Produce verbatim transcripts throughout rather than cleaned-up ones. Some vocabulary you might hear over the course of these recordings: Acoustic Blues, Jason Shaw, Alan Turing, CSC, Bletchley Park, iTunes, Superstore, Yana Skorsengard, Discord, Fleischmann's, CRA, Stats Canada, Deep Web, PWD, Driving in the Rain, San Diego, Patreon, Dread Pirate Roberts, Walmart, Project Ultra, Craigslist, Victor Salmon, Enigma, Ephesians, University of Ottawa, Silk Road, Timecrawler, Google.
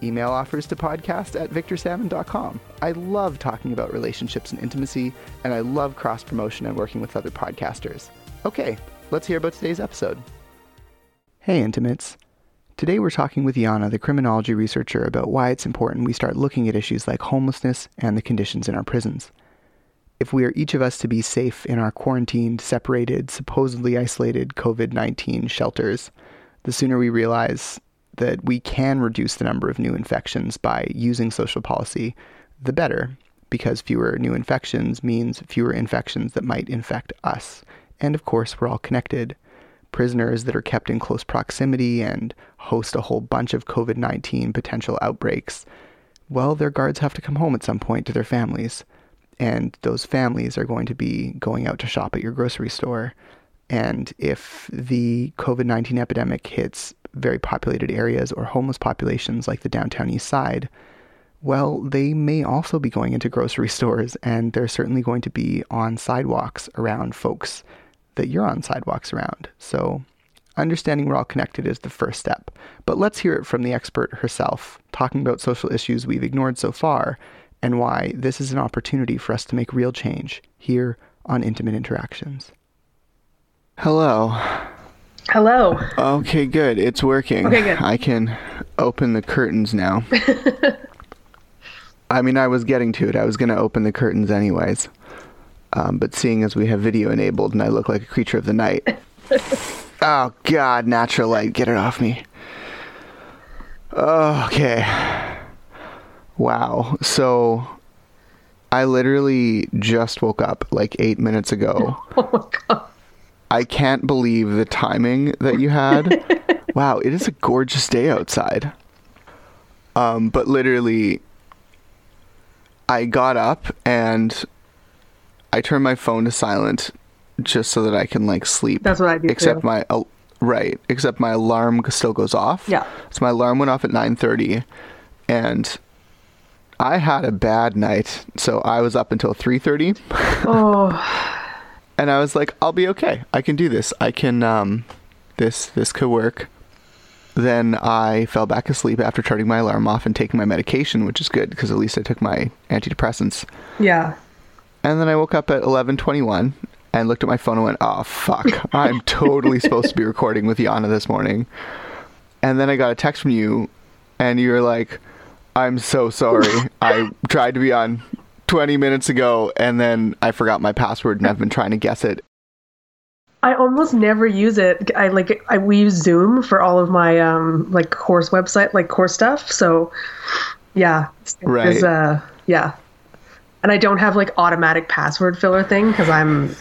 Email offers to podcast at victor salmon dot com. I love talking about relationships and intimacy, and I love cross-promotion and working with other podcasters. Okay, let's hear about today's episode. Hey, Intimates. Today we're talking with Yana, the criminology researcher, about why it's important we start looking at issues like homelessness and the conditions in our prisons. If we are each of us to be safe in our quarantined, separated, supposedly isolated covid nineteen shelters, the sooner we realize that we can reduce the number of new infections by using social policy, the better, because fewer new infections means fewer infections that might infect us. And of course, we're all connected. Prisoners that are kept in close proximity and host a whole bunch of covid nineteen potential outbreaks, well, their guards have to come home at some point to their families. And those families are going to be going out to shop at your grocery store. And if the covid nineteen epidemic hits very populated areas or homeless populations like the downtown east side, well, they may also be going into grocery stores, and they're certainly going to be on sidewalks around folks that you're on sidewalks around. So understanding we're all connected is the first step. But let's hear it from the expert herself, talking about social issues we've ignored so far and why this is an opportunity for us to make real change here on Intimate Interactions. Hello. Hello. Okay, good. It's working. Okay, good. I can open the curtains now. I mean, I was getting to it. I was going to open the curtains anyways. Um, but seeing as we have video enabled and I look like a creature of the night. Oh, God, natural light. Get it off me. Okay. Wow. So I literally just woke up like eight minutes ago. Oh, my God. I can't believe the timing that you had. Wow, it is a gorgeous day outside. Um, but literally, I got up and I turned my phone to silent just so that I can, like, sleep. That's what I do, except too. my uh, Right, except my alarm still goes off. Yeah. So my alarm went off at nine thirty, and I had a bad night, so I was up until three thirty. Oh. And I was like, I'll be okay. I can do this. I can, um, this, this could work. Then I fell back asleep after turning my alarm off and taking my medication, which is good because at least I took my antidepressants. Yeah. And then I woke up at eleven twenty-one and looked at my phone and went, oh, fuck. I'm totally supposed to be recording with Yana this morning. And then I got a text from you and you were like, I'm so sorry. I tried to be on twenty minutes ago, and then I forgot my password, and I've been trying to guess it. I almost never use it. I like I we use Zoom for all of my um like course website, like course stuff. So yeah, right. Uh, yeah, and I don't have like automatic password filler thing because I'm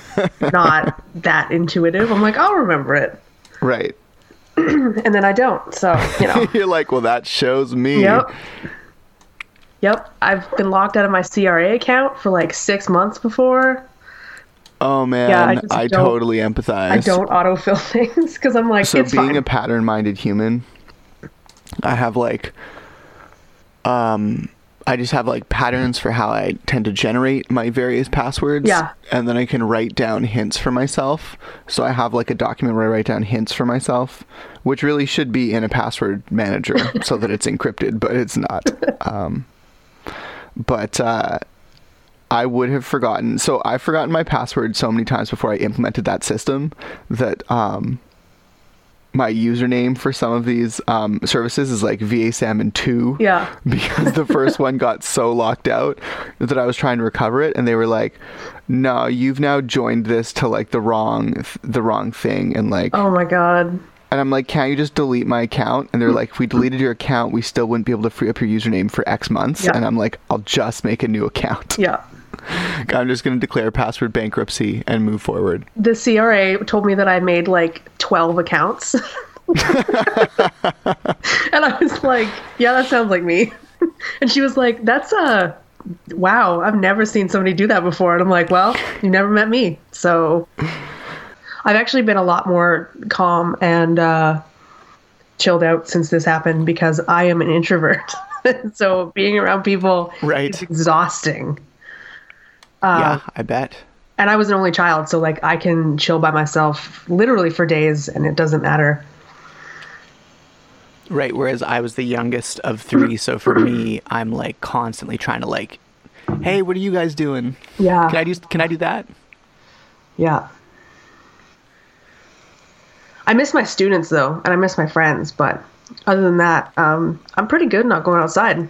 not that intuitive. I'm like I'll remember it. Right. And then I don't. So you know, you're like, well, that shows me. Yep. Yep, I've been locked out of my C R A account for like six months before. Oh man, yeah, I, I totally empathize. I don't autofill things because I'm like, so it's being fine. A pattern-minded human, I have like, um, I just have like patterns for how I tend to generate my various passwords. Yeah, and then I can write down hints for myself. So I have like a document where I write down hints for myself, which really should be in a password manager so that it's encrypted, but it's not. Um. But uh, I would have forgotten. So I've forgotten my password so many times before I implemented that system that um, my username for some of these um, services is like V A Salmon two. Yeah. Because the first one got so locked out that I was trying to recover it, and they were like, "No, you've now joined this to like the wrong, the wrong thing," and like. Oh my god. And I'm like, "Can't you just delete my account?" And they're like, "If we deleted your account, we still wouldn't be able to free up your username for X months." Yeah. And I'm like, "I'll just make a new account." Yeah. I'm just going to declare password bankruptcy and move forward. The C R A told me that I made like twelve accounts. And I was like, "Yeah, that sounds like me." And she was like, "That's a, wow, I've never seen somebody do that before." And I'm like, "Well, you never met me." So I've actually been a lot more calm and uh, chilled out since this happened, because I am an introvert. So being around people right. is exhausting. Uh, yeah, I bet. And I was an only child, so like I can chill by myself literally for days and it doesn't matter. Right, whereas I was the youngest of three, so for me, I'm like constantly trying to like, "Hey, what are you guys doing? Yeah. Can I do, can I do that?" Yeah. I miss my students, though, and I miss my friends. But other than that, um, I'm pretty good not going outside.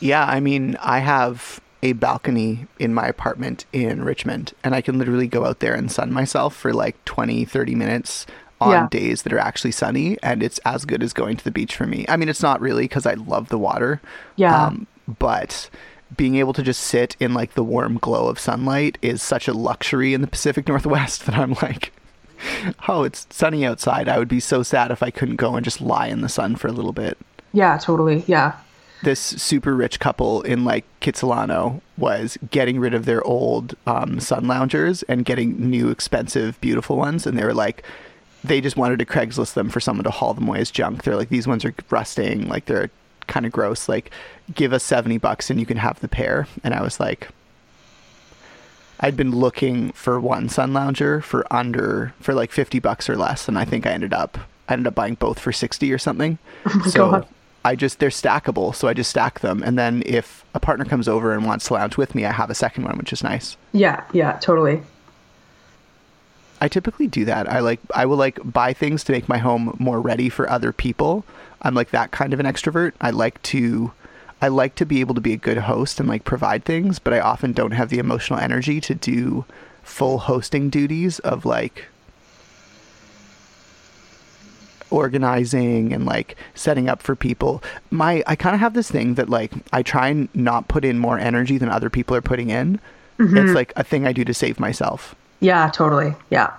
Yeah, I mean, I have a balcony in my apartment in Richmond, and I can literally go out there and sun myself for like twenty, thirty minutes on yeah. days that are actually sunny, and it's as good as going to the beach for me. I mean, it's not really, because I love the water. Yeah. Um, but being able to just sit in like the warm glow of sunlight is such a luxury in the Pacific Northwest that I'm like, "Oh, it's sunny outside. I would be so sad if I couldn't go and just lie in the sun for a little bit." Yeah, totally. Yeah. This super rich couple in like Kitsilano was getting rid of their old um, sun loungers and getting new, expensive, beautiful ones. And they were like, they just wanted to Craigslist them for someone to haul them away as junk. They're like, "These ones are rusting. Like they're kind of gross. Like, give us seventy bucks and you can have the pair." And I was like, I'd been looking for one sun lounger for under for like fifty bucks or less, and I think I ended up I ended up buying both for sixty or something. Oh so God. I just they're stackable, so I just stack them, and then if a partner comes over and wants to lounge with me, I have a second one, which is nice. Yeah, yeah, totally. I typically do that. I like I will like buy things to make my home more ready for other people. I'm like that kind of an extrovert. I like to I like to be able to be a good host and like provide things, but I often don't have the emotional energy to do full hosting duties of like organizing and like setting up for people. My I kind of have this thing that like I try and not put in more energy than other people are putting in. Mm-hmm. It's like a thing I do to save myself. Yeah, totally. Yeah.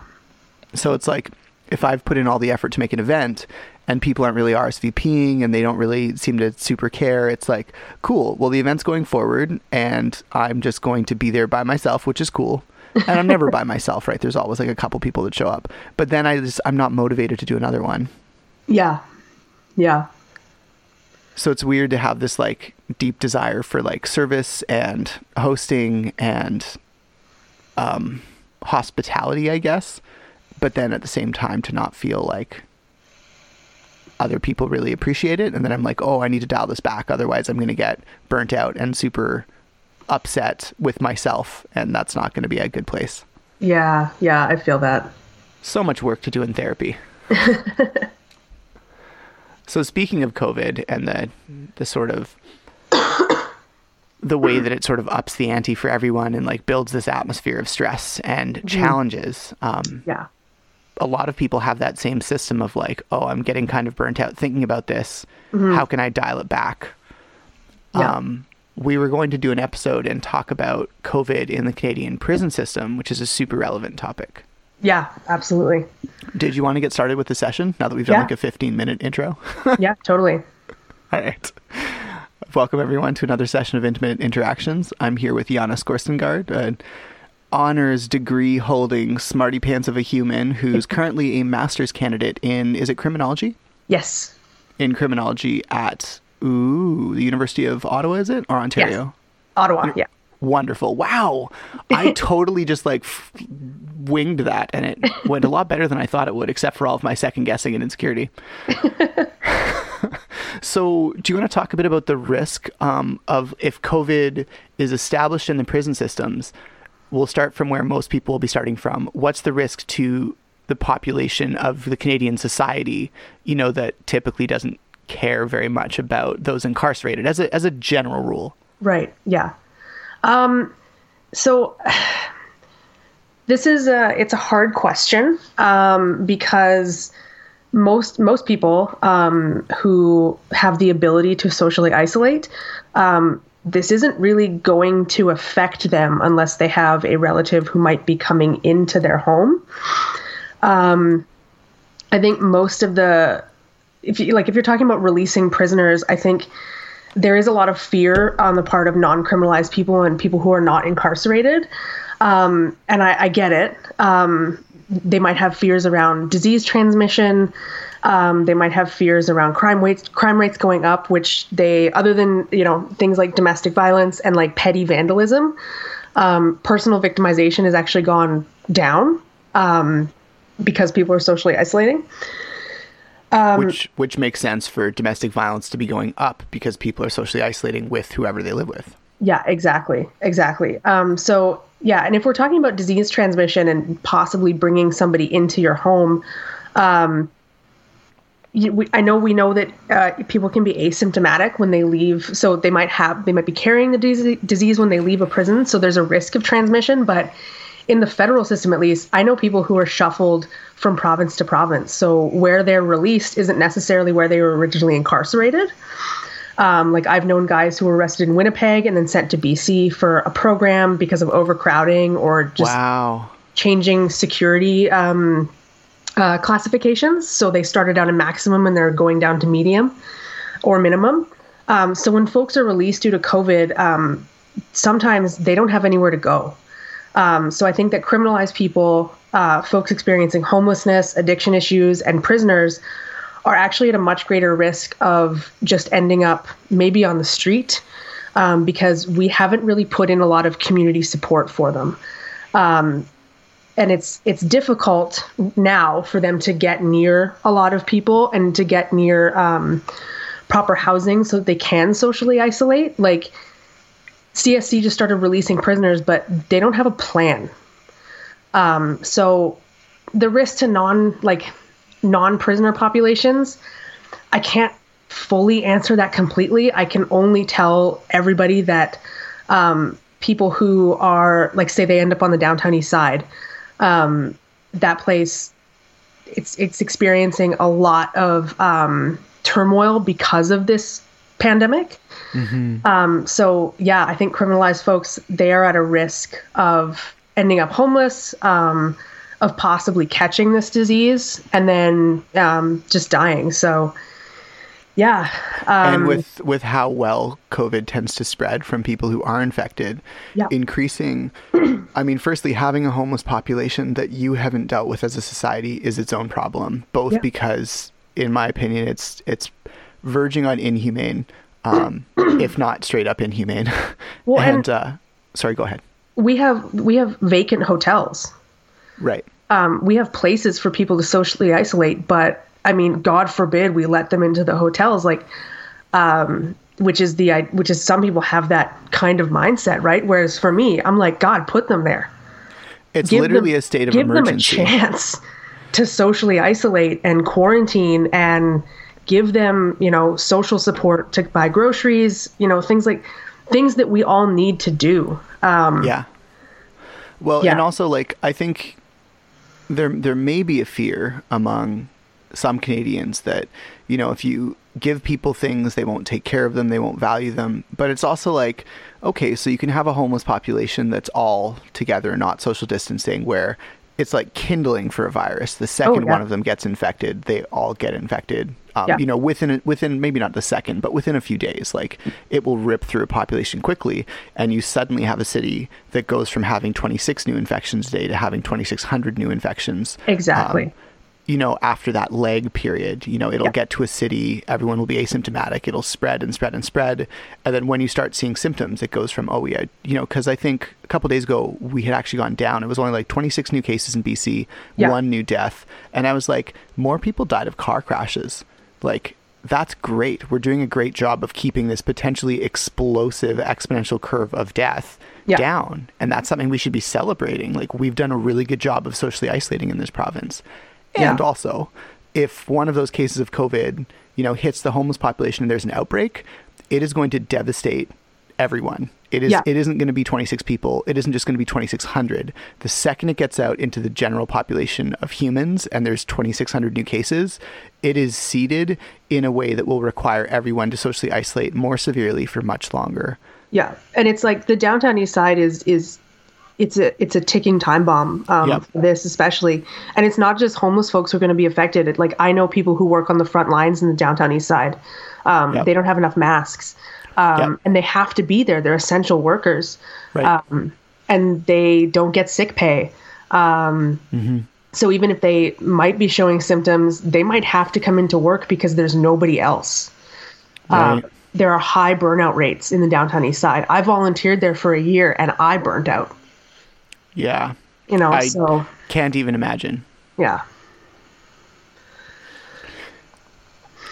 So it's like if I've put in all the effort to make an event and people aren't really R S V Ping and they don't really seem to super care, it's like, cool, well, the event's going forward and I'm just going to be there by myself, which is cool. And I'm never by myself, right? There's always like a couple people that show up. But then I just, I'm not motivated to do another one. Yeah. Yeah. So it's weird to have this like deep desire for like service and hosting and um, hospitality, I guess. But then at the same time to not feel like other people really appreciate it. And then I'm like, oh, I need to dial this back. Otherwise, I'm going to get burnt out and super upset with myself. And that's not going to be a good place. Yeah. Yeah. I feel that. So much work to do in therapy. So speaking of COVID and the the sort of the way that it sort of ups the ante for everyone and like builds this atmosphere of stress and mm-hmm. challenges. Um, yeah. A lot of people have that same system of like, oh, I'm getting kind of burnt out thinking about this. Mm-hmm. How can I dial it back? Yeah. Um, we were going to do an episode and talk about COVID in the Canadian prison system, which is a super relevant topic. Yeah, absolutely. Did you want to get started with the session now that we've done yeah. like a fifteen minute intro? Yeah, totally. All right. Welcome everyone to another session of Intimate Interactions. I'm here with Yana Skorsengard, an honors degree holding smarty pants of a human who's currently a master's candidate in, is it criminology? Yes. In criminology at, ooh, the University of Ottawa, is it? Or Ontario? Yes. Ottawa, yeah. Wonderful. Wow. I totally just like f- winged that, and it went a lot better than I thought it would, except for all of my second guessing and insecurity. So do you want to talk a bit about the risk um, of if COVID is established in the prison systems? We'll start from where most people will be starting from. What's the risk to the population of the Canadian society, you know, that typically doesn't care very much about those incarcerated as a as a general rule? Right. Yeah. Um, so this is a, it's a hard question um, because most, most people um, who have the ability to socially isolate, um, this isn't really going to affect them unless they have a relative who might be coming into their home. Um, I think most of the, if you like, if you're talking about releasing prisoners, I think there is a lot of fear on the part of non-criminalized people and people who are not incarcerated. Um, and I, I get it. Um, they might have fears around disease transmission. Um, they might have fears around crime rates, crime rates going up, which they, other than, you know, things like domestic violence and like petty vandalism, um, personal victimization has actually gone down, um, because people are socially isolating. Um, which which makes sense for domestic violence to be going up because people are socially isolating with whoever they live with. Yeah, exactly. Exactly. Um, so, yeah. And if we're talking about disease transmission and possibly bringing somebody into your home, um, you, we, I know we know that uh, people can be asymptomatic when they leave. So they might have, they might be carrying the disease, disease when they leave a prison. So there's a risk of transmission. But in the federal system, at least, I know people who are shuffled from province to province. So where they're released isn't necessarily where they were originally incarcerated. Um, like I've known guys who were arrested in Winnipeg and then sent to B C for a program because of overcrowding or just wow. changing security um, uh, classifications. So they started out in maximum and they're going down to medium or minimum. Um, so when folks are released due to COVID, um, sometimes they don't have anywhere to go. Um, so I think that criminalized people, uh, folks experiencing homelessness, addiction issues, and prisoners are actually at a much greater risk of just ending up maybe on the street, um, because we haven't really put in a lot of community support for them. Um, and it's it's difficult now for them to get near a lot of people and to get near um, proper housing so that they can socially isolate. Like, C S C just started releasing prisoners, but they don't have a plan. Um, so the risk to non like non-prisoner populations, I can't fully answer that completely. I can only tell everybody that um, people who are, like, say they end up on the downtown east side, um, that place, it's it's experiencing a lot of um, turmoil because of this pandemic. Mm-hmm. Um, so yeah, I think criminalized folks, they are at a risk of ending up homeless, um, of possibly catching this disease and then, um, just dying. So yeah. Um, and with, with how well COVID tends to spread from people who are infected, yeah. increasing, I mean, firstly, having a homeless population that you haven't dealt with as a society is its own problem, both yeah. because in my opinion, it's, it's verging on inhumane. Um, if not straight up inhumane. Well, and, and uh, sorry, go ahead. We have we have vacant hotels, right? Um, we have places for people to socially isolate, but I mean, God forbid we let them into the hotels, like um, which is the which is some people have that kind of mindset, right? Whereas for me, I'm like, God, put them there. It's give literally them, a state of give emergency. Give them a chance to socially isolate and quarantine and. Give them, you know, social support to buy groceries, you know, things like things that we all need to do. Um, yeah. Well, yeah. And also, like, I think there there may be a fear among some Canadians that, you know, if you give people things, they won't take care of them, they won't value them. But it's also like, okay, so you can have a homeless population that's all together and not social distancing, where it's like kindling for a virus. The second oh, yeah. one of them gets infected, they all get infected. Um, yeah. You know, within, within maybe not the second, but within a few days, like it will rip through a population quickly. And you suddenly have a city that goes from having twenty-six new infections a day to having twenty-six hundred new infections. Exactly. Um, you know, after that lag period, you know, it'll yeah. get to a city, everyone will be asymptomatic, it'll spread and spread and spread. And then when you start seeing symptoms, it goes from, oh, yeah, you know, because I think a couple of days ago, we had actually gone down. It was only like twenty-six new cases in B C, yeah. one new death. And I was like, more people died of car crashes. Like that's great. We're doing a great job of keeping this potentially explosive exponential curve of death yeah. down. And that's something we should be celebrating. Like, we've done a really good job of socially isolating in this province. And yeah. also, if one of those cases of COVID, you know, hits the homeless population and there's an outbreak, it is going to devastate everyone. It is. Yeah. It isn't going to be twenty-six people. It isn't just going to be twenty-six hundred. The second it gets out into the general population of humans and there's twenty-six hundred new cases, it is seeded in a way that will require everyone to socially isolate more severely for much longer. Yeah. And it's like the downtown east side is, is it's a it's a ticking time bomb um, yep. for this especially. And it's not just homeless folks who are going to be affected. It, like, I know people who work on the front lines in the downtown east side. Um, yep. They don't have enough masks. Um, yep. And they have to be there. They're essential workers, right. um, and they don't get sick pay. Um, mm-hmm. So even if they might be showing symptoms, they might have to come into work because there's nobody else. Right. Um, there are high burnout rates in the downtown east side. I volunteered there for a year and I burnt out. Yeah. You know, I so. Can't even imagine. Yeah.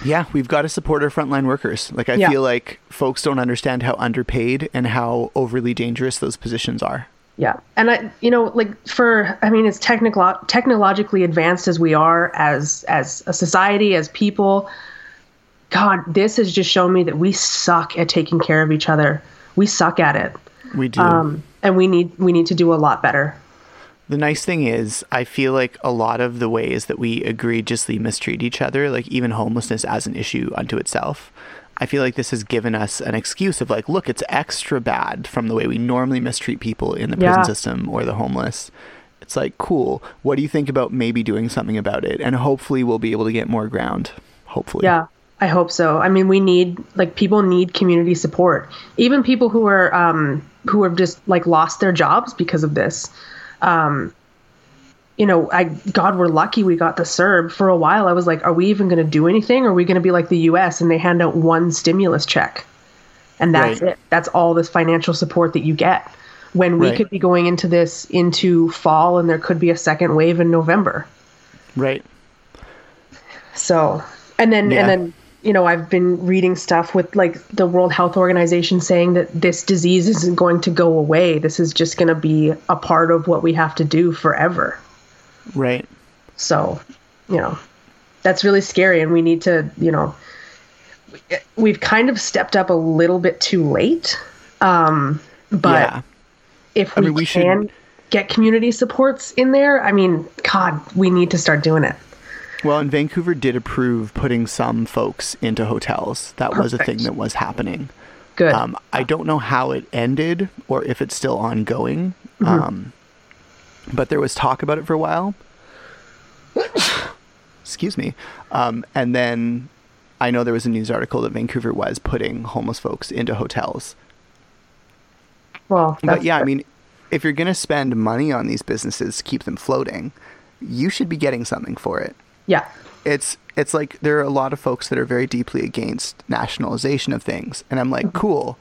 Yeah, we've got to support our frontline workers. Like, I yeah. feel like folks don't understand how underpaid and how overly dangerous those positions are. Yeah. And, I, you know, like for, I mean, as technolo- technologically advanced as we are as as a society, as people, God, this has just shown me that we suck at taking care of each other. We suck at it. We do. Um, and we need we need to do a lot better. The nice thing is, I feel like a lot of the ways that we egregiously mistreat each other, like even homelessness as an issue unto itself, I feel like this has given us an excuse of like, look, it's extra bad from the way we normally mistreat people in the prison yeah. system or the homeless. It's like, cool. What do you think about maybe doing something about it? And hopefully we'll be able to get more ground. Hopefully. Yeah, I hope so. I mean, we need, like, people need community support. Even people who are, um, who have just like lost their jobs because of this. Um, you know, I, God, we're lucky we got the CERB for a while. I was like, are we even going to do anything? Are we going to be like the U S and they hand out one stimulus check and that's right. it. That's all this financial support that you get when we right. could be going into this into fall and there could be a second wave in November. Right. So, and then, yeah. and then, you know, I've been reading stuff with like the World Health Organization saying that this disease isn't going to go away. This is just going to be a part of what we have to do forever. Right. So, you know, that's really scary. And we need to, you know, we've kind of stepped up a little bit too late. Um, but yeah. if we, I mean, we can should... get community supports in there, I mean, God, we need to start doing it. Well, and Vancouver did approve putting some folks into hotels. That Perfect. was a thing that was happening. Good. Um, I don't know how it ended or if it's still ongoing, mm-hmm. um, but there was talk about it for a while. Excuse me. Um, and then I know there was a news article that Vancouver was putting homeless folks into hotels. Well, that's But yeah, good. I mean, if you're going to spend money on these businesses to keep them floating, you should be getting something for it. Yeah. It's it's like there are a lot of folks that are very deeply against nationalization of things. And I'm like, mm-hmm. cool.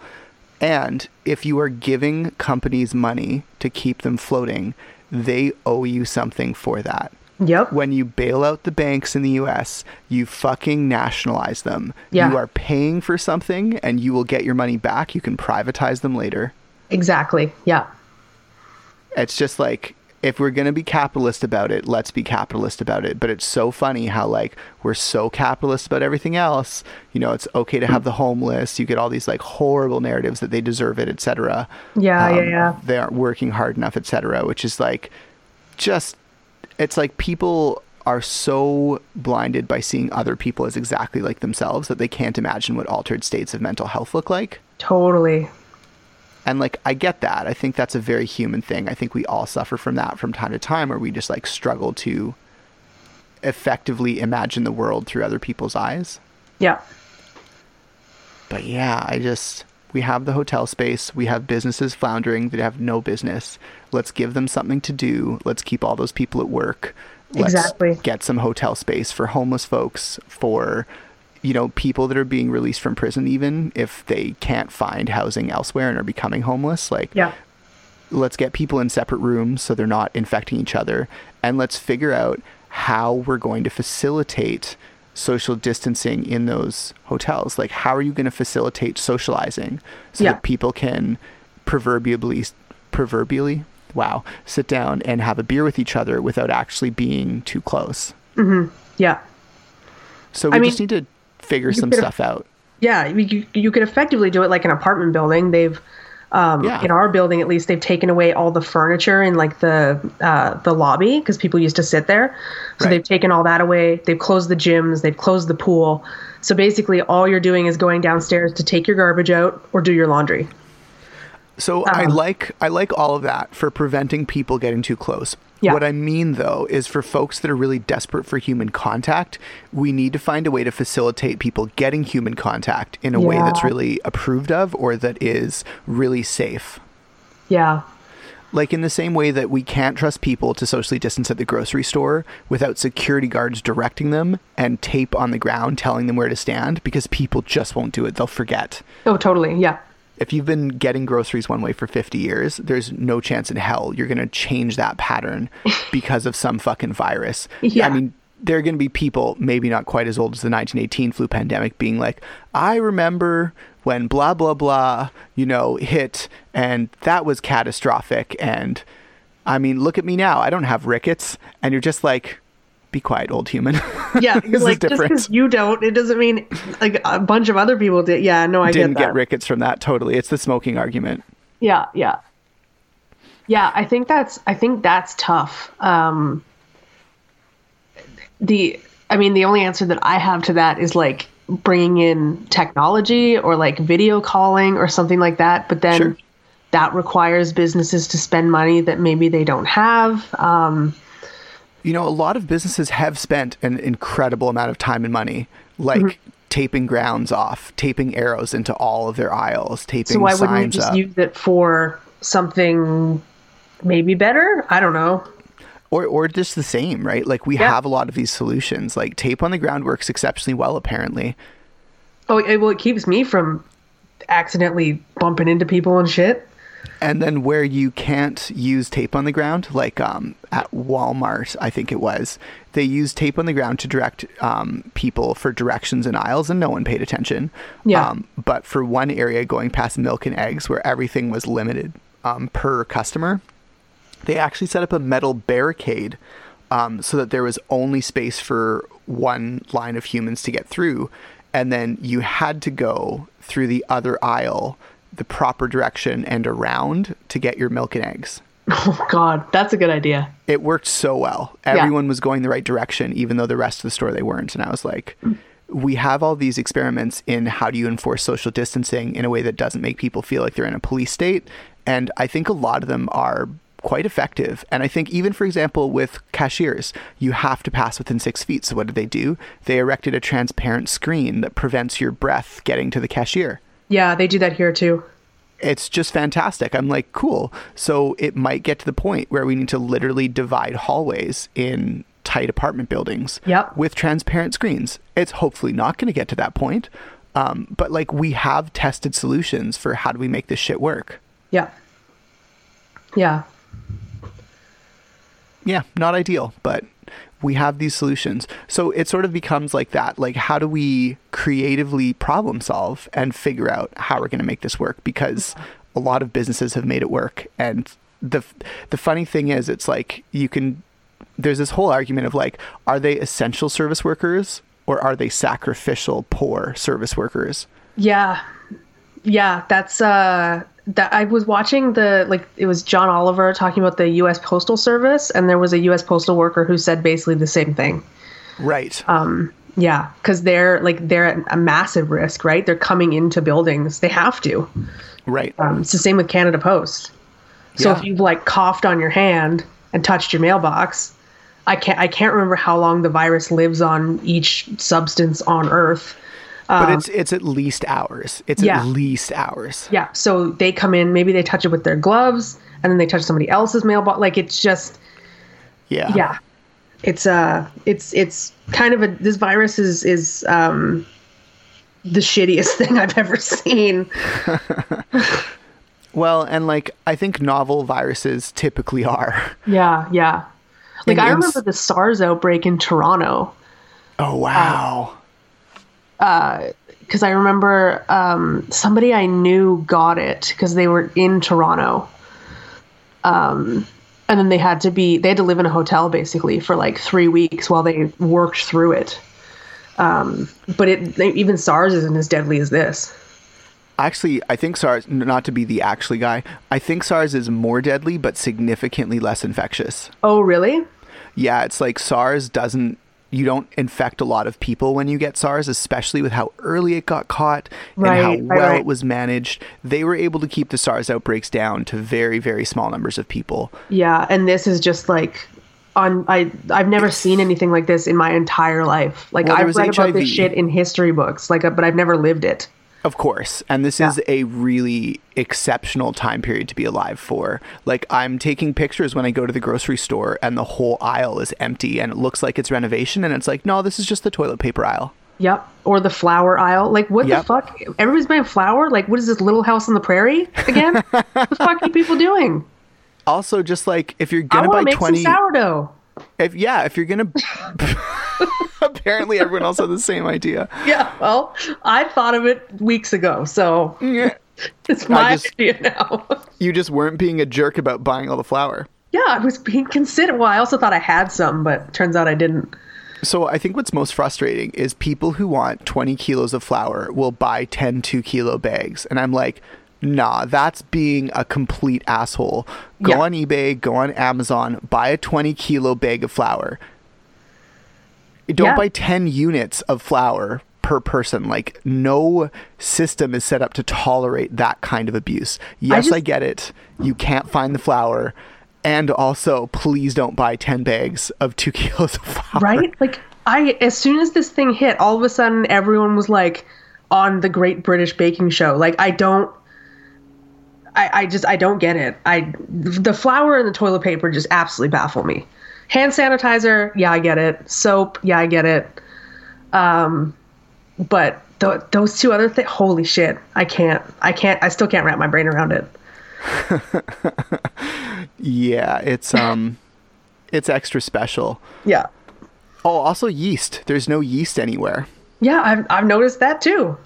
And if you are giving companies money to keep them floating, they owe you something for that. Yep. When you bail out the banks in the U S, you fucking nationalize them. Yeah. You are paying for something and you will get your money back. You can privatize them later. Exactly. Yeah. It's just like, if we're going to be capitalist about it, let's be capitalist about it. But it's so funny how, like, we're so capitalist about everything else. You know, it's okay to have the homeless. You get all these, like, horrible narratives that they deserve it, et cetera. Yeah, um, yeah, yeah. They aren't working hard enough, et cetera, which is, like, just... It's like people are so blinded by seeing other people as exactly like themselves that they can't imagine what altered states of mental health look like. Totally. And, like, I get that. I think that's a very human thing. I think we all suffer from that from time to time where we just, like, struggle to effectively imagine the world through other people's eyes. Yeah. But, yeah, I just... We have the hotel space. We have businesses floundering that have no business. Let's give them something to do. Let's keep all those people at work. Let's exactly. get some hotel space for homeless folks, for... you know, people that are being released from prison, even if they can't find housing elsewhere and are becoming homeless, like, yeah. let's get people in separate rooms so they're not infecting each other. And let's figure out how we're going to facilitate social distancing in those hotels? Like, how are you going to facilitate socializing so yeah. that people can proverbially, proverbially, wow, sit down and have a beer with each other without actually being too close? Mm-hmm. Yeah. So we I just mean, need to figure some could, stuff out. Yeah. You, you could effectively do it like an apartment building. They've, um, yeah. in our building, at least, they've taken away all the furniture in like the, uh, the lobby, because people used to sit there. So right. they've taken all that away. They've closed the gyms, they've closed the pool. So basically all you're doing is going downstairs to take your garbage out or do your laundry. So um, I like, I like all of that for preventing people getting too close. Yeah. What I mean, though, is for folks that are really desperate for human contact, we need to find a way to facilitate people getting human contact in a yeah. way that's really approved of, or that is really safe. Yeah. Like in the same way that we can't trust people to socially distance at the grocery store without security guards directing them and tape on the ground telling them where to stand, because people just won't do it. They'll forget. Oh, totally. Yeah. If you've been getting groceries one way for fifty years, there's no chance in hell you're going to change that pattern because of some fucking virus. Yeah. I mean, there are going to be people, maybe not quite as old as the nineteen eighteen flu pandemic, being like, I remember when blah, blah, blah, you know, hit, and that was catastrophic. And I mean, look at me now. I don't have rickets. And you're just like, be quiet, old human. Yeah, like, just because you don't, it doesn't mean like a bunch of other people did. Yeah, no, I didn't get, that. get rickets from that. Totally, it's the smoking argument. Yeah, yeah, yeah. I think that's I think that's tough. Um, the I mean, the only answer that I have to that is like bringing in technology or like video calling or something like that. But then sure. that requires businesses to spend money that maybe they don't have. Um, You know, a lot of businesses have spent an incredible amount of time and money, like mm-hmm. taping grounds off, taping arrows into all of their aisles, taping signs up. So why wouldn't you just up. use it for something maybe better? I don't know. Or or just the same, right? Like we yeah. have a lot of these solutions. Like tape on the ground works exceptionally well, apparently. Oh, it, well, it keeps me from accidentally bumping into people and shit. And then where you can't use tape on the ground, like um, at Walmart, I think it was, they used tape on the ground to direct um, people for directions in aisles, and no one paid attention. Yeah. Um, but for one area going past milk and eggs, where everything was limited um, per customer, they actually set up a metal barricade um, so that there was only space for one line of humans to get through. And then you had to go through the other aisle the proper direction and around to get your milk and eggs. Oh God, that's a good idea. It worked so well. Everyone yeah. was going the right direction, even though the rest of the store, they weren't. And I was like, mm. we have all these experiments in how do you enforce social distancing in a way that doesn't make people feel like they're in a police state. And I think a lot of them are quite effective. And I think even, for example, with cashiers, you have to pass within six feet. So what did they do? They erected a transparent screen that prevents your breath getting to the cashier. Yeah, they do that here too. It's just fantastic. I'm like, cool. So it might get to the point where we need to literally divide hallways in tight apartment buildings yep. with transparent screens. It's hopefully not going to get to that point. Um, but like we have tested solutions for how do we make this shit work? Yeah. Yeah. Yeah, not ideal, but we have these solutions. So it sort of becomes like that. Like, how do we creatively problem solve and figure out how we're going to make this work? Because a lot of businesses have made it work. And the the funny thing is, it's like you can, there's this whole argument of like, are they essential service workers or are they sacrificial poor service workers? Yeah. Yeah. That's, uh, that I was watching the, like, it was John Oliver talking about the U S Postal Service, and there was a U S postal worker who said basically the same thing. Right. Um, yeah. Cause they're like, they're at a massive risk, right? They're coming into buildings. They have to. Right. Um, it's the same with Canada Post. So yeah. if you've like coughed on your hand and touched your mailbox, I can't, I can't remember how long the virus lives on each substance on Earth. But it's it's at least hours. It's yeah. at least hours. Yeah. So they come in, maybe they touch it with their gloves, and then they touch somebody else's mailbox. Like it's just, yeah, yeah. It's uh, it's it's kind of a this virus is is um, the shittiest thing I've ever seen. Well, and like I think novel viruses typically are. Yeah, yeah. Like and I remember the SARS outbreak in Toronto. Oh, wow. Uh, because uh, I remember um, somebody I knew got it because they were in Toronto. Um, and then they had to be, they had to live in a hotel basically for like three weeks while they worked through it. Um, but it, they, even SARS isn't as deadly as this. Actually, I think SARS, not to be the actually guy, I think SARS is more deadly, but significantly less infectious. Oh, really? Yeah, it's like SARS doesn't, you don't infect a lot of people when you get SARS, especially with how early it got caught right, and how right, well right. it was managed. They were able to keep the SARS outbreaks down to very, very small numbers of people. Yeah, and this is just like... On, I, I've never it's, seen anything like this in my entire life. Like, well, I've read H I V. About this shit in history books, like, but I've never lived it. Of course. And this yeah. is a really exceptional time period to be alive for. Like, I'm taking pictures when I go to the grocery store and the whole aisle is empty and it looks like it's renovation. And it's like, no, this is just the toilet paper aisle. Yep. Or the flower aisle. Like, what yep. the fuck? Everybody's buying flour? Like, what is this, Little House on the Prairie again? What the fuck are people doing? Also, just like if you're gonna buy make twenty some sourdough, if yeah, if you're gonna, apparently everyone else had the same idea. Yeah, well, I thought of it weeks ago, so yeah. it's my just, idea now. You just weren't being a jerk about buying all the flour. Yeah, I was being considerate. Well, I also thought I had some, but turns out I didn't. So I think what's most frustrating is people who want twenty kilos of flour will buy ten two kilo bags, and I'm like. Nah, that's being a complete asshole. Go yeah. on eBay, go on Amazon, buy a twenty kilo bag of flour. Don't yeah. buy ten units of flour per person. Like, no system is set up to tolerate that kind of abuse. Yes, I, just... I get it. You can't find the flour. And also, please don't buy ten bags of two kilos of flour. Right? Like, I, as soon as this thing hit, all of a sudden, everyone was like on the Great British Baking Show. Like, I don't. I, I just, I don't get it. I, the flour and the toilet paper just absolutely baffle me. Hand sanitizer. Yeah, I get it. Soap. Yeah, I get it. Um, but th- those two other things, holy shit. I can't, I can't, I still can't wrap my brain around it. yeah. It's, um, it's extra special. Yeah. Oh, also yeast. There's no yeast anywhere. Yeah. I've, I've noticed that too.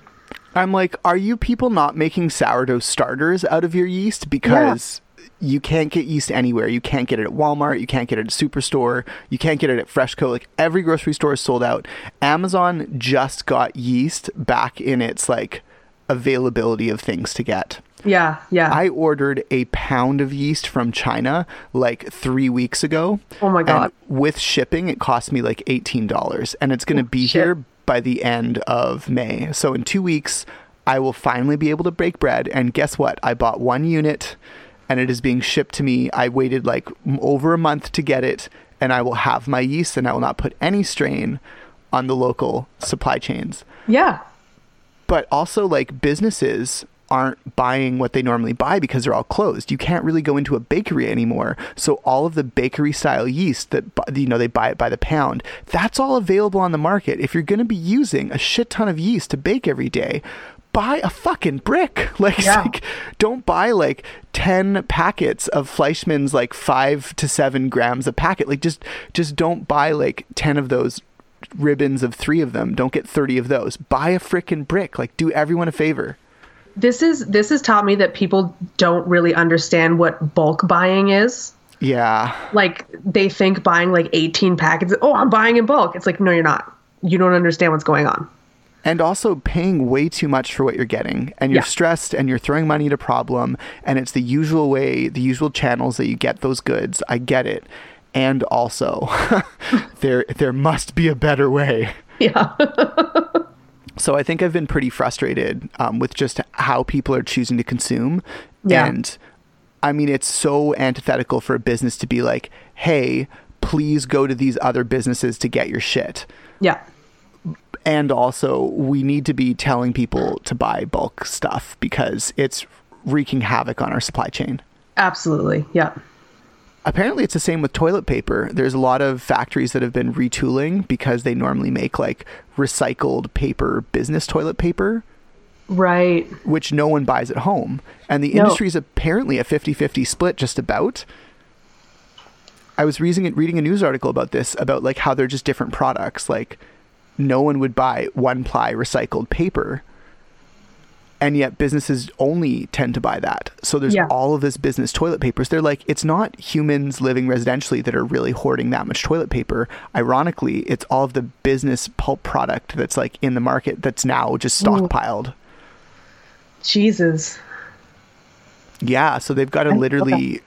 I'm like, are you people not making sourdough starters out of your yeast? Because yeah. you can't get yeast anywhere. You can't get it at Walmart. You can't get it at Superstore. You can't get it at Freshco. Like, every grocery store is sold out. Amazon just got yeast back in its, like, availability of things to get. Yeah, yeah. I ordered a pound of yeast from China, like, three weeks ago. Oh, my God. And with shipping, it cost me, like, eighteen dollars. And it's going to oh, be shit. here by the end of May. So in two weeks, I will finally be able to bake bread. And guess what? I bought one unit and it is being shipped to me. I waited like over a month to get it, and I will have my yeast and I will not put any strain on the local supply chains. Yeah. But also, like, businesses aren't buying what they normally buy because they're all closed. You can't really go into a bakery anymore. So all of the bakery style yeast that, you know, they buy it by the pound, that's all available on the market. If you're going to be using a shit ton of yeast to bake every day, buy a fucking brick. Like, yeah. like don't buy like ten packets of Fleischmann's, like five to seven grams a packet. Like, just, just don't buy like ten of those ribbons of three of them. Don't get thirty of those. Buy a frickin' brick. Like, do everyone a favor. This is this has taught me that people don't really understand what bulk buying is. Yeah. Like, they think buying like eighteen packets, oh, I'm buying in bulk. It's like, no, you're not. You don't understand what's going on. And also paying way too much for what you're getting. And you're yeah. stressed and you're throwing money at a problem. And it's the usual way, the usual channels that you get those goods. I get it. And also, there there must be a better way. Yeah. So I think I've been pretty frustrated um, with just how people are choosing to consume. Yeah. And I mean, it's so antithetical for a business to be like, hey, please go to these other businesses to get your shit. Yeah. And also, we need to be telling people to buy bulk stuff because it's wreaking havoc on our supply chain. Absolutely. Yeah. Apparently, it's the same with toilet paper. There's a lot of factories that have been retooling because they normally make like recycled paper, business toilet paper. Right. Which no one buys at home. And the no. industry is apparently a fifty-fifty split just about. I was reading, reading a news article about this, about like how they're just different products. Like no one would buy one-ply recycled paper, and yet businesses only tend to buy that. So there's yeah. all of this business toilet papers. They're like, it's not humans living residentially that are really hoarding that much toilet paper. Ironically, it's all of the business pulp product that's like in the market that's now just stockpiled. Ooh. Jesus. Yeah, so they've got to I literally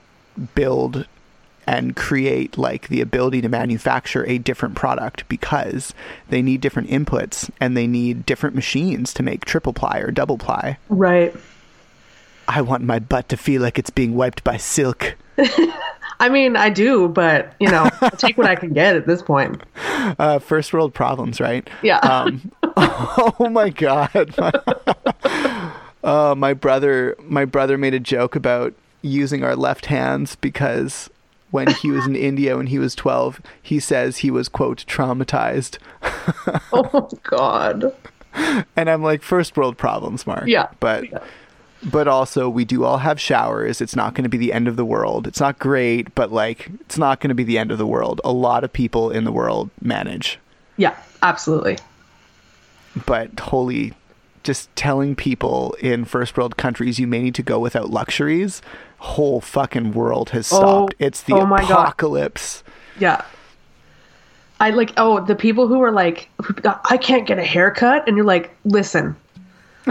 build and create like the ability to manufacture a different product, because they need different inputs and they need different machines to make triple ply or double ply. Right. I want my butt to feel like it's being wiped by silk. I mean, I do, but you know, I'll take what I can get at this point. Uh, first world problems, right? Yeah. Um, oh my God. Uh, my brother, my brother made a joke about using our left hands because when he was in India when he was twelve, he says he was, quote, traumatized. Oh, God. And I'm like, first world problems, Mark. Yeah. But yeah. but also, we do all have showers. It's not going to be the end of the world. It's not great, but like, it's not going to be the end of the world. A lot of people in the world manage. Yeah, absolutely. But holy... just telling people in first world countries you may need to go without luxuries, whole fucking world has stopped. Oh, it's the oh apocalypse. God. Yeah. I like, oh, the people who are like, I can't get a haircut. And you're like, listen,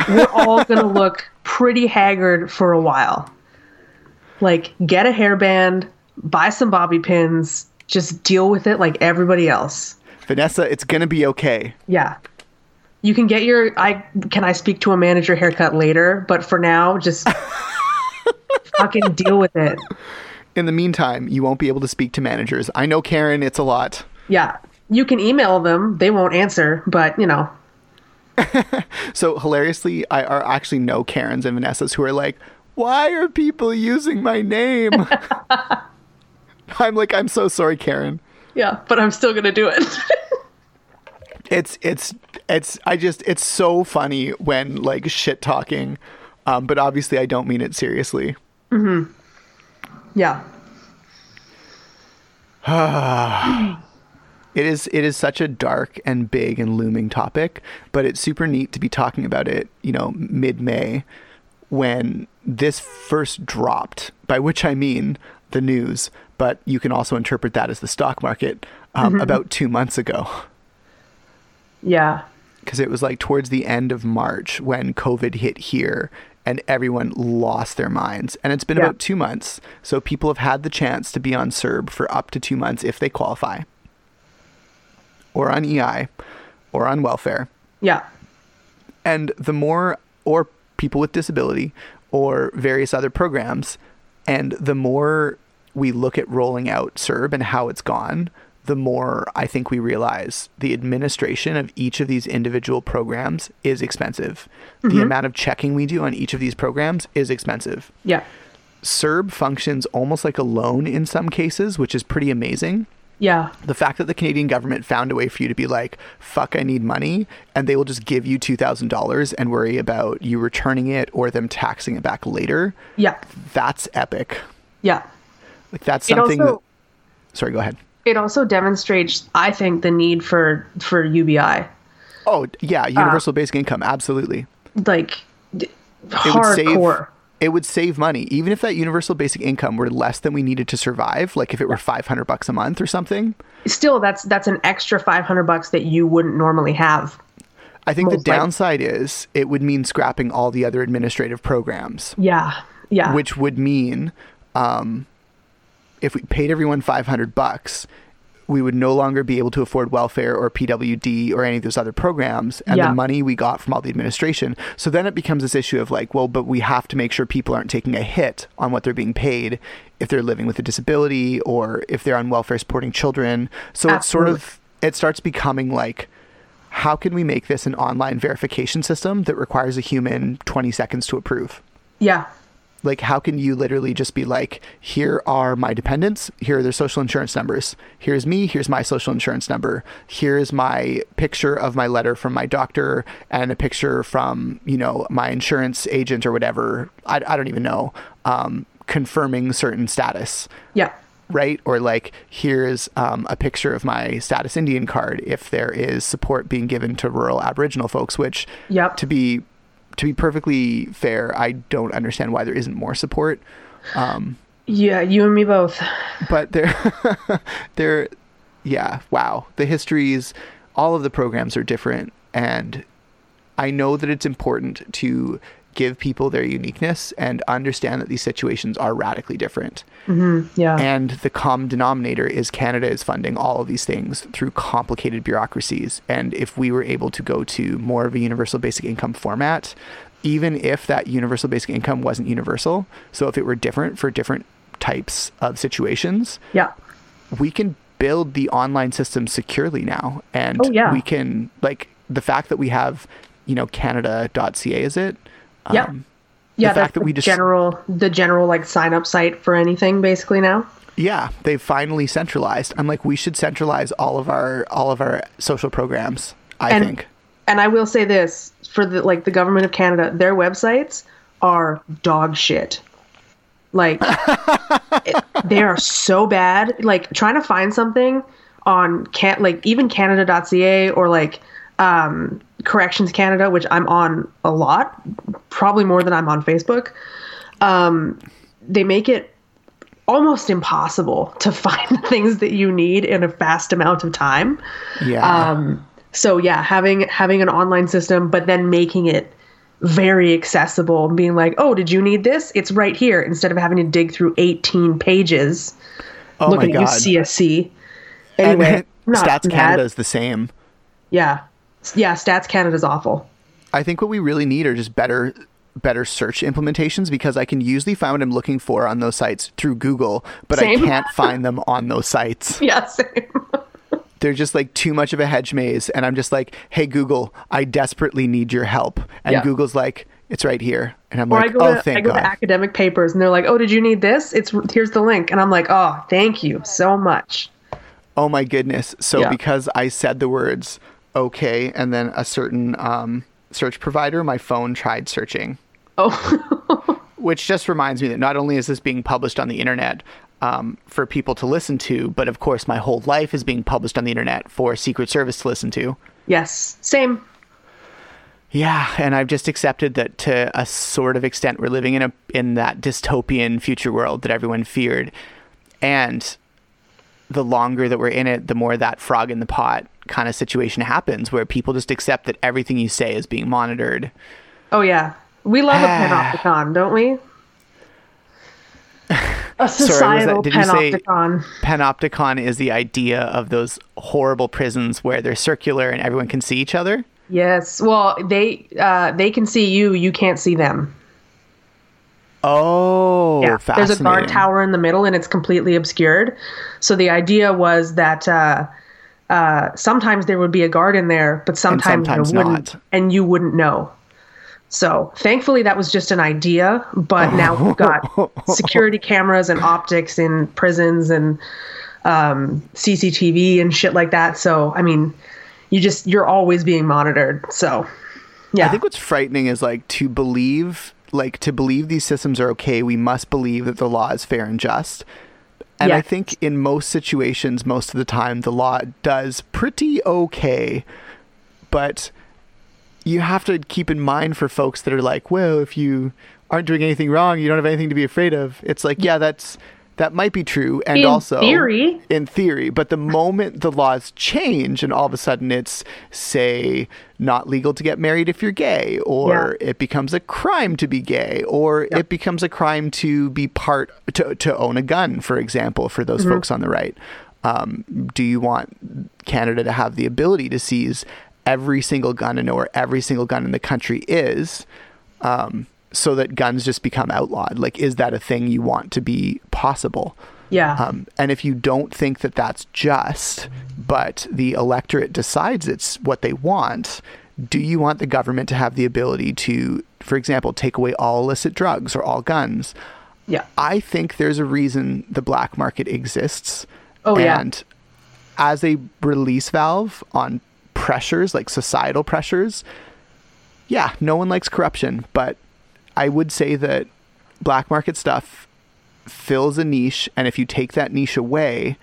we're all going to look pretty haggard for a while. Like, get a hairband, buy some bobby pins, just deal with it like everybody else. Vanessa, it's going to be okay. Yeah. You can get your I can I speak to a manager haircut later, but for now, just fucking deal with it. In the meantime, you won't be able to speak to managers. I know, Karen, it's a lot. Yeah. You can email them. They won't answer, but, you know. So, hilariously, I are actually know Karens and Vanessas who are like, why are people using my name? I'm like, I'm so sorry, Karen. Yeah, but I'm still going to do it. It's, it's, it's, I just, it's so funny when like shit talking, um, but obviously I don't mean it seriously. Mm-hmm. Yeah. It is, it is such a dark and big and looming topic, but it's super neat to be talking about it, you know, mid-May when this first dropped, by which I mean the news, but you can also interpret that as the stock market, um, mm-hmm. about two months ago. Yeah. Because it was like towards the end of March when COVID hit here and everyone lost their minds. And it's been yeah. about two months. So people have had the chance to be on CERB for up to two months if they qualify. Or on E I or on welfare. Yeah. And the more, or people with disability or various other programs, and the more we look at rolling out CERB and how it's gone, the more I think we realize the administration of each of these individual programs is expensive. Mm-hmm. The amount of checking we do on each of these programs is expensive. Yeah. CERB functions almost like a loan in some cases, which is pretty amazing. Yeah. The fact that the Canadian government found a way for you to be like, fuck, I need money, and they will just give you two thousand dollars and worry about you returning it or them taxing it back later. Yeah. That's epic. Yeah. Like that's something also- that... Sorry, go ahead. It also demonstrates, I think, the need for, for U B I. Oh, yeah. Universal uh, basic income. Absolutely. Like, d- it hardcore. Would save, it would save money. Even if that universal basic income were less than we needed to survive, like if it were five hundred bucks a month or something. Still, that's that's an extra five hundred bucks that you wouldn't normally have. I think the downside likely. is it would mean scrapping all the other administrative programs. Yeah. Yeah. Which would mean... Um, if we paid everyone five hundred bucks, we would no longer be able to afford welfare or P W D or any of those other programs and yeah. the money we got from all the administration. So then it becomes this issue of like, well, but we have to make sure people aren't taking a hit on what they're being paid if they're living with a disability or if they're on welfare supporting children. So Absolutely. It's sort of, it starts becoming like, how can we make this an online verification system that requires a human twenty seconds to approve? Yeah. Like, how can you literally just be like, here are my dependents, here are their social insurance numbers, here's me, here's my social insurance number, here's my picture of my letter from my doctor and a picture from, you know, my insurance agent or whatever, I, I don't even know, um, confirming certain status. Yeah. right? Or like, here's um, a picture of my Status Indian card if there is support being given to rural Aboriginal folks, which yep. to be to be perfectly fair, I don't understand why there isn't more support. Um, yeah, you and me both. But there, there, yeah, wow. The histories, all of the programs are different. And I know that it's important to give people their uniqueness and understand that these situations are radically different. Mm-hmm, yeah. And the common denominator is Canada is funding all of these things through complicated bureaucracies. And if we were able to go to more of a universal basic income format, even if that universal basic income wasn't universal, so if it were different for different types of situations, yeah, we can build the online system securely now. And oh, yeah. we can, like, the fact that we have, you know, Canada dot C A, is it? Yeah, um, yeah. The fact that we just general the general like sign up site for anything basically now. Yeah, they've finally centralized. I'm like, we should centralize all of our all of our social programs. I and, think. And I will say this for the like the government of Canada, their websites are dog shit. Like it, they are so bad. Like trying to find something on can like even Canada dot C A or like. Um, Corrections Canada, which I'm on a lot, probably more than I'm on Facebook. Um, they make it almost impossible to find things that you need in a fast amount of time. Yeah. Um, so yeah, having having an online system, but then making it very accessible and being like, oh, did you need this? It's right here. Instead of having to dig through eighteen pages. Oh looking my God. At you, C S C. Anyway, and Stats Canada is the same. Yeah. Yeah, Stats Canada is awful. I think what we really need are just better better search implementations, because I can usually find what I'm looking for on those sites through Google, but same. I can't find them on those sites. Yeah, same. They're just like too much of a hedge maze, and I'm just like, hey, Google, I desperately need your help. And yeah. Google's like, it's right here. And I'm or like, oh, to, thank God. I go God. To academic papers, and they're like, oh, did you need this? It's here's the link. And I'm like, oh, thank you so much. Oh, my goodness. So yeah. because I said the words... okay, and then a certain um, search provider, my phone tried searching. Oh. Which just reminds me that not only is this being published on the internet um, for people to listen to, but of course my whole life is being published on the internet for Secret Service to listen to. Yes, same. Yeah, and I've just accepted that to a sort of extent we're living in a in that dystopian future world that everyone feared. And the longer that we're in it, the more that frog in the pot kind of situation happens where people just accept that everything you say is being monitored. Oh yeah, we love a panopticon, don't we? A societal Sorry, was that, did panopticon. You say panopticon is the idea of those horrible prisons where they're circular and everyone can see each other? Yes. Well, they uh, they can see you. You can't see them. Oh, yeah. Fascinating. There's a guard tower in the middle and it's completely obscured. So the idea was that uh, uh, sometimes there would be a guard in there, but sometimes, and sometimes there wouldn't, not. And you wouldn't know. So thankfully that was just an idea, but now we've got security cameras and optics in prisons and um, C C T V and shit like that. So, I mean, you just, you're always being monitored. So, yeah. I think what's frightening is like to believe... like to believe these systems are okay, we must believe that the law is fair and just. And yeah. I think in most situations, most of the time, the law does pretty okay. But you have to keep in mind for folks that are like, well, if you aren't doing anything wrong, you don't have anything to be afraid of. It's like, yeah, that's that might be true. And in also theory. in theory, but the moment the laws change and all of a sudden it's, say, not legal to get married if you're gay, or yeah. it becomes a crime to be gay, or yeah. it becomes a crime to be part to, to own a gun, for example, for those mm-hmm. folks on the right. Um, do you want Canada to have the ability to seize every single gun and know where every single gun in the country is? Um, so that guns just become outlawed? Like, is that a thing you want to be possible? Yeah. Um, and if you don't think that that's just, but the electorate decides it's what they want, do you want the government to have the ability to, for example, take away all illicit drugs or all guns? Yeah. I think there's a reason the black market exists. Oh, yeah. And as a release valve on pressures, like societal pressures, yeah, no one likes corruption, but I would say that black market stuff fills a niche, and if you take that niche away,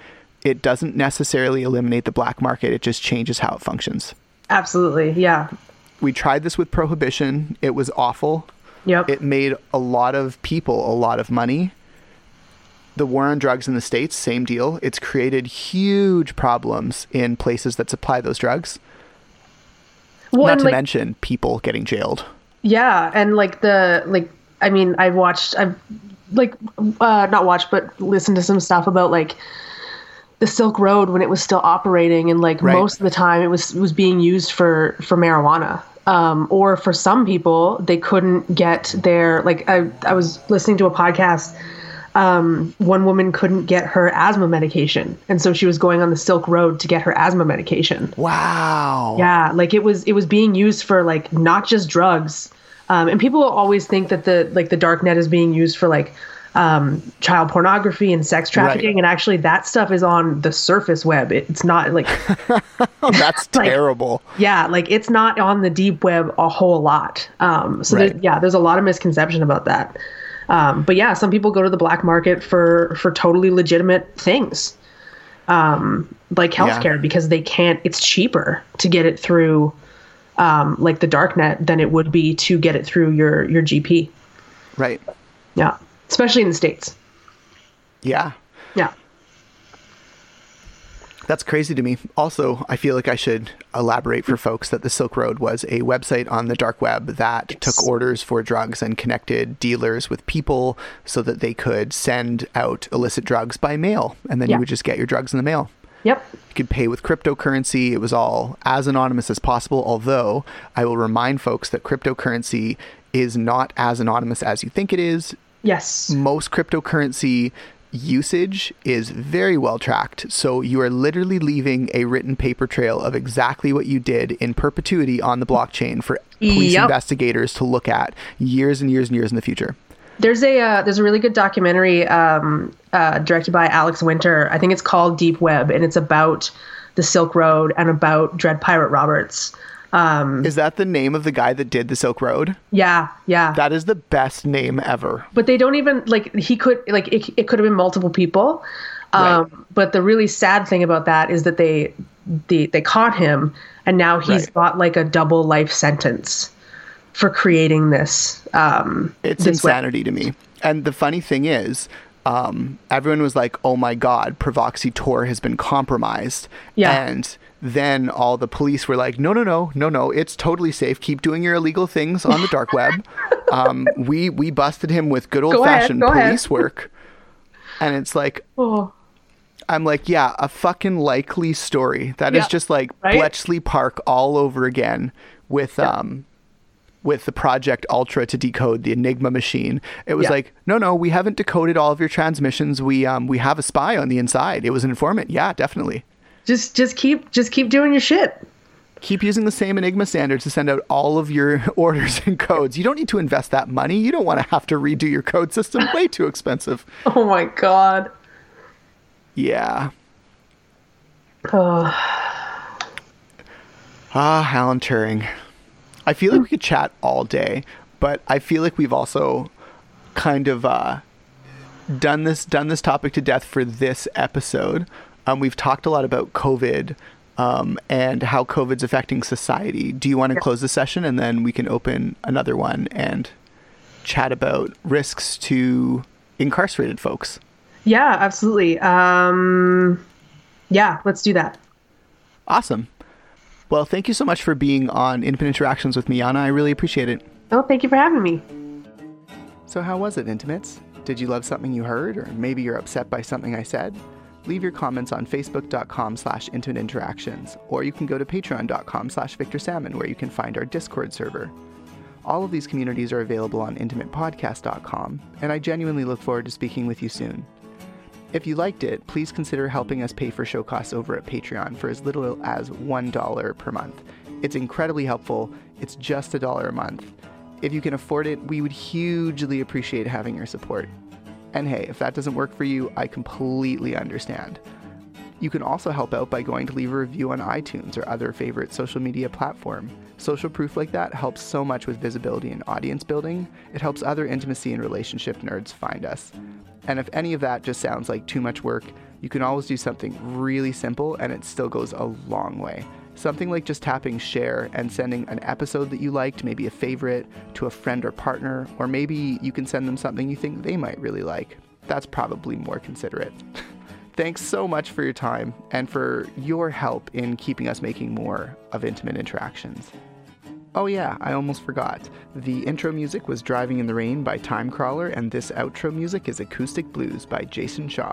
it doesn't necessarily eliminate the black market. It just changes how it functions. Absolutely. Yeah. We tried this with prohibition. It was awful. Yep. It made a lot of people a lot of money. The war on drugs in the States, same deal. It's created huge problems in places that supply those drugs. Well, Not to like, mention people getting jailed. Yeah. And like the, like, I mean, I've watched, I've like, uh, not watched, but listened to some stuff about like the Silk Road when it was still operating. And like right. most of the time it was, was being used for, for marijuana. Um, or for some people, they couldn't get their, like, I, I was listening to a podcast. Um, one woman couldn't get her asthma medication. And so she was going on the Silk Road to get her asthma medication. Wow. Yeah. Like it was, it was being used for like, not just drugs. Um, and people always think that the, like the dark net is being used for like, um, child pornography and sex trafficking. Right. And actually that stuff is on the surface web. It, it's not like, that's like, terrible. Yeah. Like it's not on the deep web a whole lot. Um, so right. there, yeah, there's a lot of misconception about that. Um, but yeah, some people go to the black market for, for totally legitimate things, um, like healthcare, yeah. because they can't, it's cheaper to get it through, um, like the dark net than it would be to get it through your, your G P. Right. Yeah. Especially in the States. Yeah. Yeah. That's crazy to me. Also, I feel like I should elaborate for folks that the Silk Road was a website on the dark web that yes. took orders for drugs and connected dealers with people so that they could send out illicit drugs by mail. And then yeah. you would just get your drugs in the mail. Yep. You could pay with cryptocurrency. It was all as anonymous as possible. Although I will remind folks that cryptocurrency is not as anonymous as you think it is. Yes. Most cryptocurrency usage is very well tracked. So you are literally leaving a written paper trail of exactly what you did in perpetuity on the blockchain for police yep. investigators to look at years and years and years in the future. There's a uh, there's a really good documentary um, uh, directed by Alex Winter. I think it's called Deep Web, and it's about the Silk Road and about Dread Pirate Roberts. Um, is that the name of the guy that did the Silk Road? Yeah, yeah. That is the best name ever. But they don't even, like, he could, like, it, it could have been multiple people. Um, right. But the really sad thing about that is that they they, they caught him, and now he's right. got, like, a double life sentence for creating this. Um, it's this insanity way. To me. And the funny thing is, um, everyone was like, oh, my God, Provoxy Tor has been compromised. Yeah. And then all the police were like, no, no, no, no, no. It's totally safe. Keep doing your illegal things on the dark web. Um, we we busted him with good old go fashioned ahead, police ahead. work. And it's like, oh. I'm like, yeah, a fucking likely story. That yep. is just like right? Bletchley Park all over again with yep. um with the Project Ultra to decode the Enigma machine. It was yep. like, no, no, we haven't decoded all of your transmissions. We um we have a spy on the inside. It was an informant. Yeah, definitely. Just, just keep, just keep doing your shit. Keep using the same Enigma standard to send out all of your orders and codes. You don't need to invest that money. You don't want to have to redo your code system. Way too expensive. Oh my God. Yeah. Oh. Ah, Alan Turing. I feel like we could chat all day, but I feel like we've also kind of uh, done this, done this topic to death for this episode. Um, we've talked a lot about COVID um, and how COVID's affecting society. Do you want to close the session and then we can open another one and chat about risks to incarcerated folks? Yeah, absolutely. Um, yeah, let's do that. Awesome. Well, thank you so much for being on Intimate Interactions with me, Yana. I really appreciate it. Oh, thank you for having me. So how was it, Intimates? Did you love something you heard, or maybe you're upset by something I said? Leave your comments on facebook.com slash intimate interactions, or you can go to patreon.com slash Victor Salmon, where you can find our Discord server. All of these communities are available on intimate podcast dot com, and I genuinely look forward to speaking with you soon. If you liked it, please consider helping us pay for show costs over at Patreon for as little as one dollar per month. It's incredibly helpful. It's just a dollar a month. If you can afford it, we would hugely appreciate having your support. And hey, if that doesn't work for you, I completely understand. You can also help out by going to leave a review on iTunes or other favorite social media platform. Social proof like that helps so much with visibility and audience building. It helps other intimacy and relationship nerds find us. And if any of that just sounds like too much work, you can always do something really simple and it still goes a long way. Something like just tapping share and sending an episode that you liked, maybe a favorite, to a friend or partner, or maybe you can send them something you think they might really like. That's probably more considerate. Thanks so much for your time and for your help in keeping us making more of Intimate Interactions. Oh yeah, I almost forgot. The intro music was Driving in the Rain by Timecrawler, and this outro music is Acoustic Blues by Jason Shaw.